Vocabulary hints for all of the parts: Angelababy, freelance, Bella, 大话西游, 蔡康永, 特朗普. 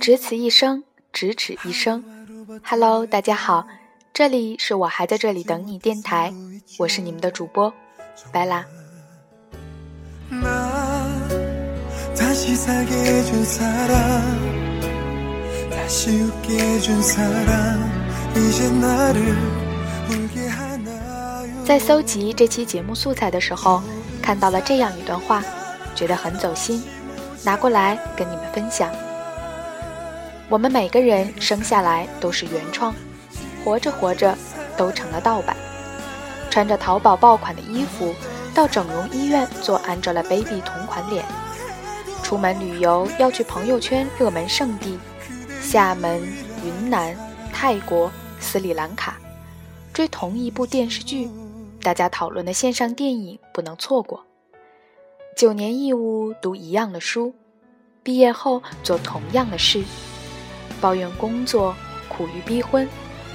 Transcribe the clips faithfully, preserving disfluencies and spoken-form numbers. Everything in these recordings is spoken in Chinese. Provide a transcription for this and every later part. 只此一生，咫尺一生。Hello， 大家好，这里是我还在这里等你电台，我是你们的主播 Bella。 在搜集这期节目素材的时候，看到了这样一段话，觉得很走心，拿过来跟你们分享。我们每个人生下来都是原创，活着活着都成了盗版，穿着淘宝爆款的衣服到整容医院做 Angelababy 同款脸，出门旅游要去朋友圈热门圣地厦门、云南、泰国、斯里兰卡，追同一部电视剧，大家讨论的线上电影不能错过，九年义务读一样的书，毕业后做同样的事，抱怨工作，苦于逼婚，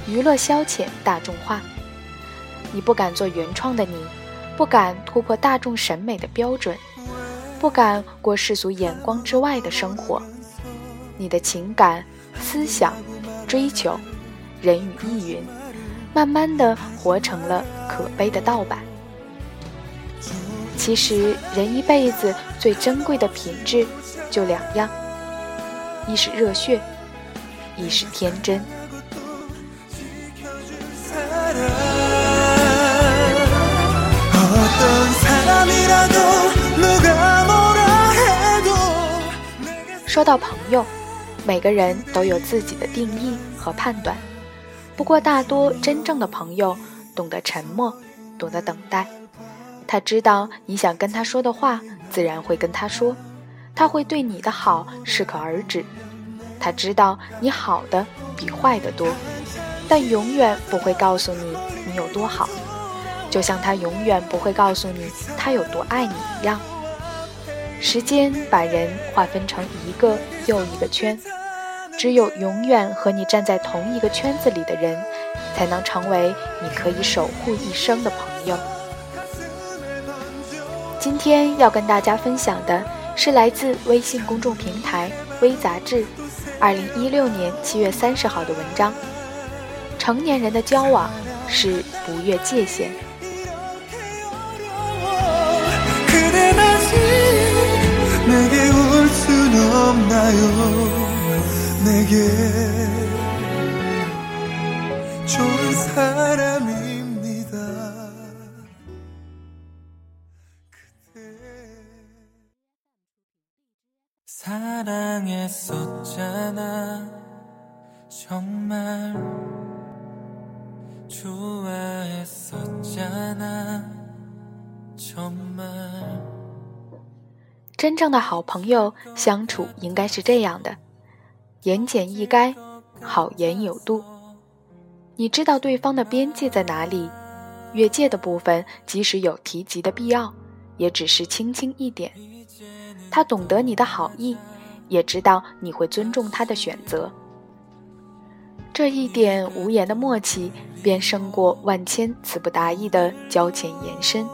娱乐消遣大众化。你不敢做原创的你，不敢突破大众审美的标准，不敢过世俗眼光之外的生活。你的情感、思想、追求，人云亦云，慢慢的活成了可悲的盗版。其实人一辈子最珍贵的品质就两样，一是热血，亦是天真。说到朋友，每个人都有自己的定义和判断，不过大多真正的朋友懂得沉默，懂得等待。他知道你想跟他说的话，自然会跟他说，他会对你的好适可而止。他知道你好的比坏的多，但永远不会告诉你你有多好，就像他永远不会告诉你他有多爱你一样。时间把人划分成一个又一个圈，只有永远和你站在同一个圈子里的人，才能成为你可以守护一生的朋友。今天要跟大家分享的是来自微信公众平台微杂志二零一六年七月三十号的文章，成年人的交往是不越界限。사랑했었잖아 정말 좋아했었잖아 정말 真正的好朋友相处应该是这样的，言简意赅，好言有度。你知道对方的边界在哪里，越界的部分即使有提及的必要，也只是轻轻一点。他懂得你的好意，也知道你会尊重他的选择。这一点无言的默契，便胜过万千词不达意的交浅言深。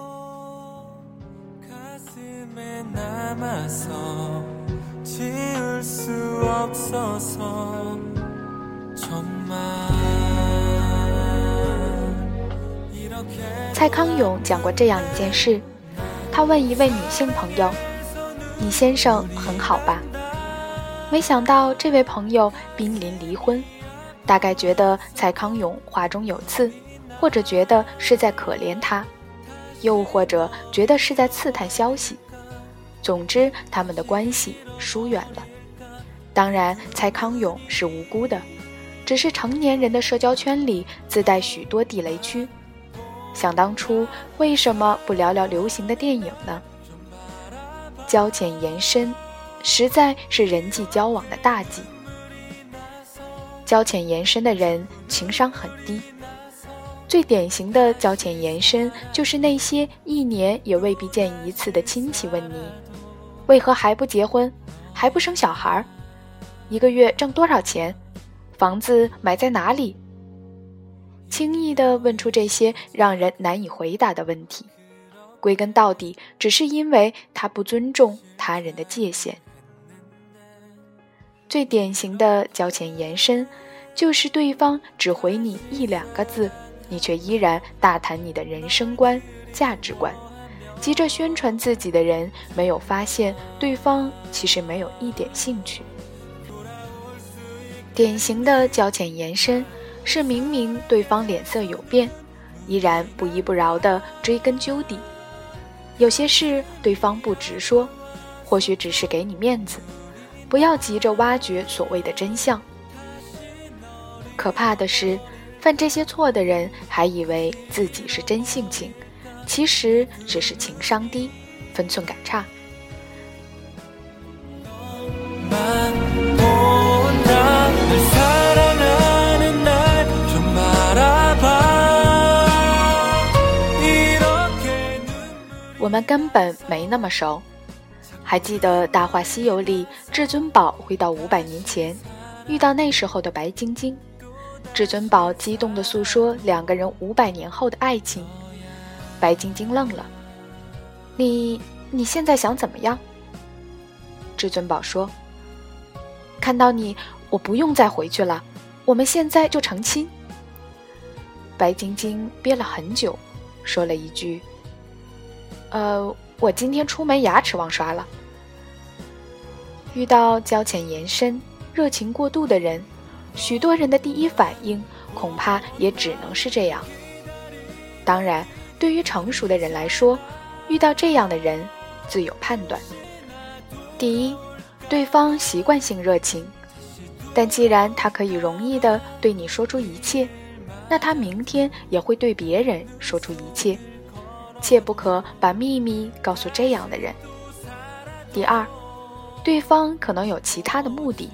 蔡康永讲过这样一件事，他问一位女性朋友，你先生很好吧？没想到这位朋友濒临离婚，大概觉得蔡康永话中有刺，或者觉得是在可怜他，又或者觉得是在刺探消息。总之他们的关系疏远了。当然蔡康永是无辜的，只是成年人的社交圈里自带许多地雷区。想当初为什么不聊聊流行的电影呢？交浅言深，实在是人际交往的大忌。交浅言深的人情商很低，最典型的交浅言深就是那些一年也未必见一次的亲戚问你，为何还不结婚，还不生小孩，一个月挣多少钱，房子买在哪里，轻易地问出这些让人难以回答的问题。归根到底，只是因为他不尊重他人的界限。最典型的交浅言深，就是对方只回你一两个字，你却依然大谈你的人生观、价值观。急着宣传自己的人，没有发现对方其实没有一点兴趣。典型的交浅言深，是明明对方脸色有变，依然不依不饶地追根究底。有些事对方不直说，或许只是给你面子，不要急着挖掘所谓的真相。可怕的是，犯这些错的人还以为自己是真性情，其实只是情商低，分寸感差。我们根本没那么熟。还记得《大话西游》里，至尊宝回到五百年前，遇到那时候的白晶晶。至尊宝激动地诉说两个人五百年后的爱情。白晶晶愣了：“你你现在想怎么样？”至尊宝说：“看到你，我不用再回去了，我们现在就成亲。”白晶晶憋了很久，说了一句：呃，我今天出门牙齿忘刷了。遇到交浅言深、热情过度的人，许多人的第一反应恐怕也只能是这样。当然，对于成熟的人来说，遇到这样的人，自有判断。第一，对方习惯性热情，但既然他可以容易地对你说出一切，那他明天也会对别人说出一切。切不可把秘密告诉这样的人。第二，对方可能有其他的目的，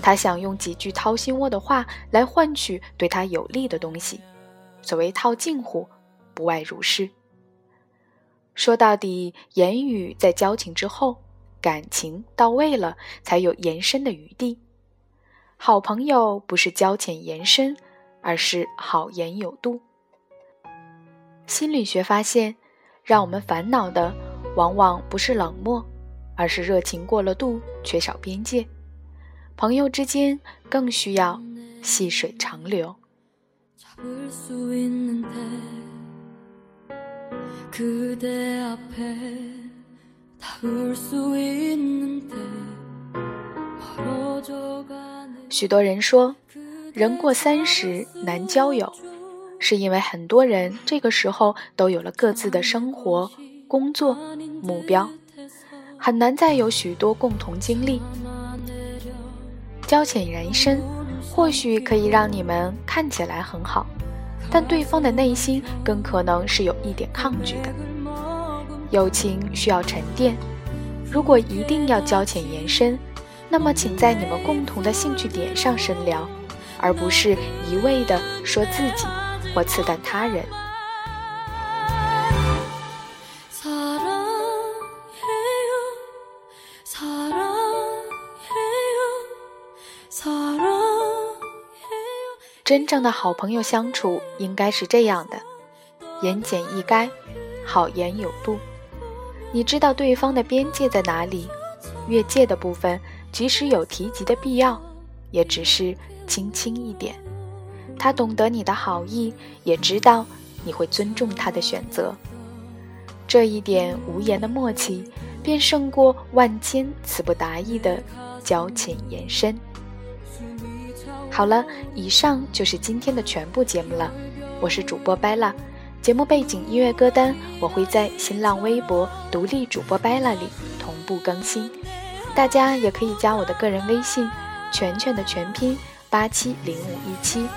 他想用几句掏心窝的话来换取对他有利的东西，所谓套近乎，不外如是。说到底，言语在交情之后，感情到位了，才有延伸的余地。好朋友不是交浅言深，而是好言有度。心理学发现，让我们烦恼的往往不是冷漠，而是热情过了度，缺少边界。朋友之间更需要细水长流。许多人说，人过三十难交友，是因为很多人这个时候都有了各自的生活、工作、目标，很难再有许多共同经历。交浅言深，或许可以让你们看起来很好，但对方的内心更可能是有一点抗拒的。友情需要沉淀，如果一定要交浅言深，那么请在你们共同的兴趣点上深聊，而不是一味地说自己或刺探他人。真正的好朋友相处应该是这样的，言简意赅，好言有度。你知道对方的边界在哪里，越界的部分即使有提及的必要，也只是轻轻一点。他懂得你的好意，也知道你会尊重他的选择。这一点无言的默契，便胜过万千词不达意的交浅言深。好了，以上就是今天的全部节目了。我是主播 Bella， 节目背景音乐歌单我会在新浪微博独立主播 Bella 里同步更新，大家也可以加我的个人微信，全全的全拼八七零五一七，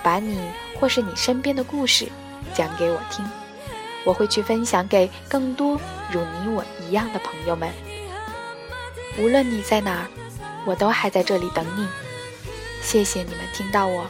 把你或是你身边的故事讲给我听，我会去分享给更多如你我一样的朋友们。无论你在哪儿，我都还在这里等你。谢谢你们听到我。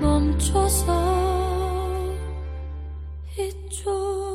멈춰서 있죠.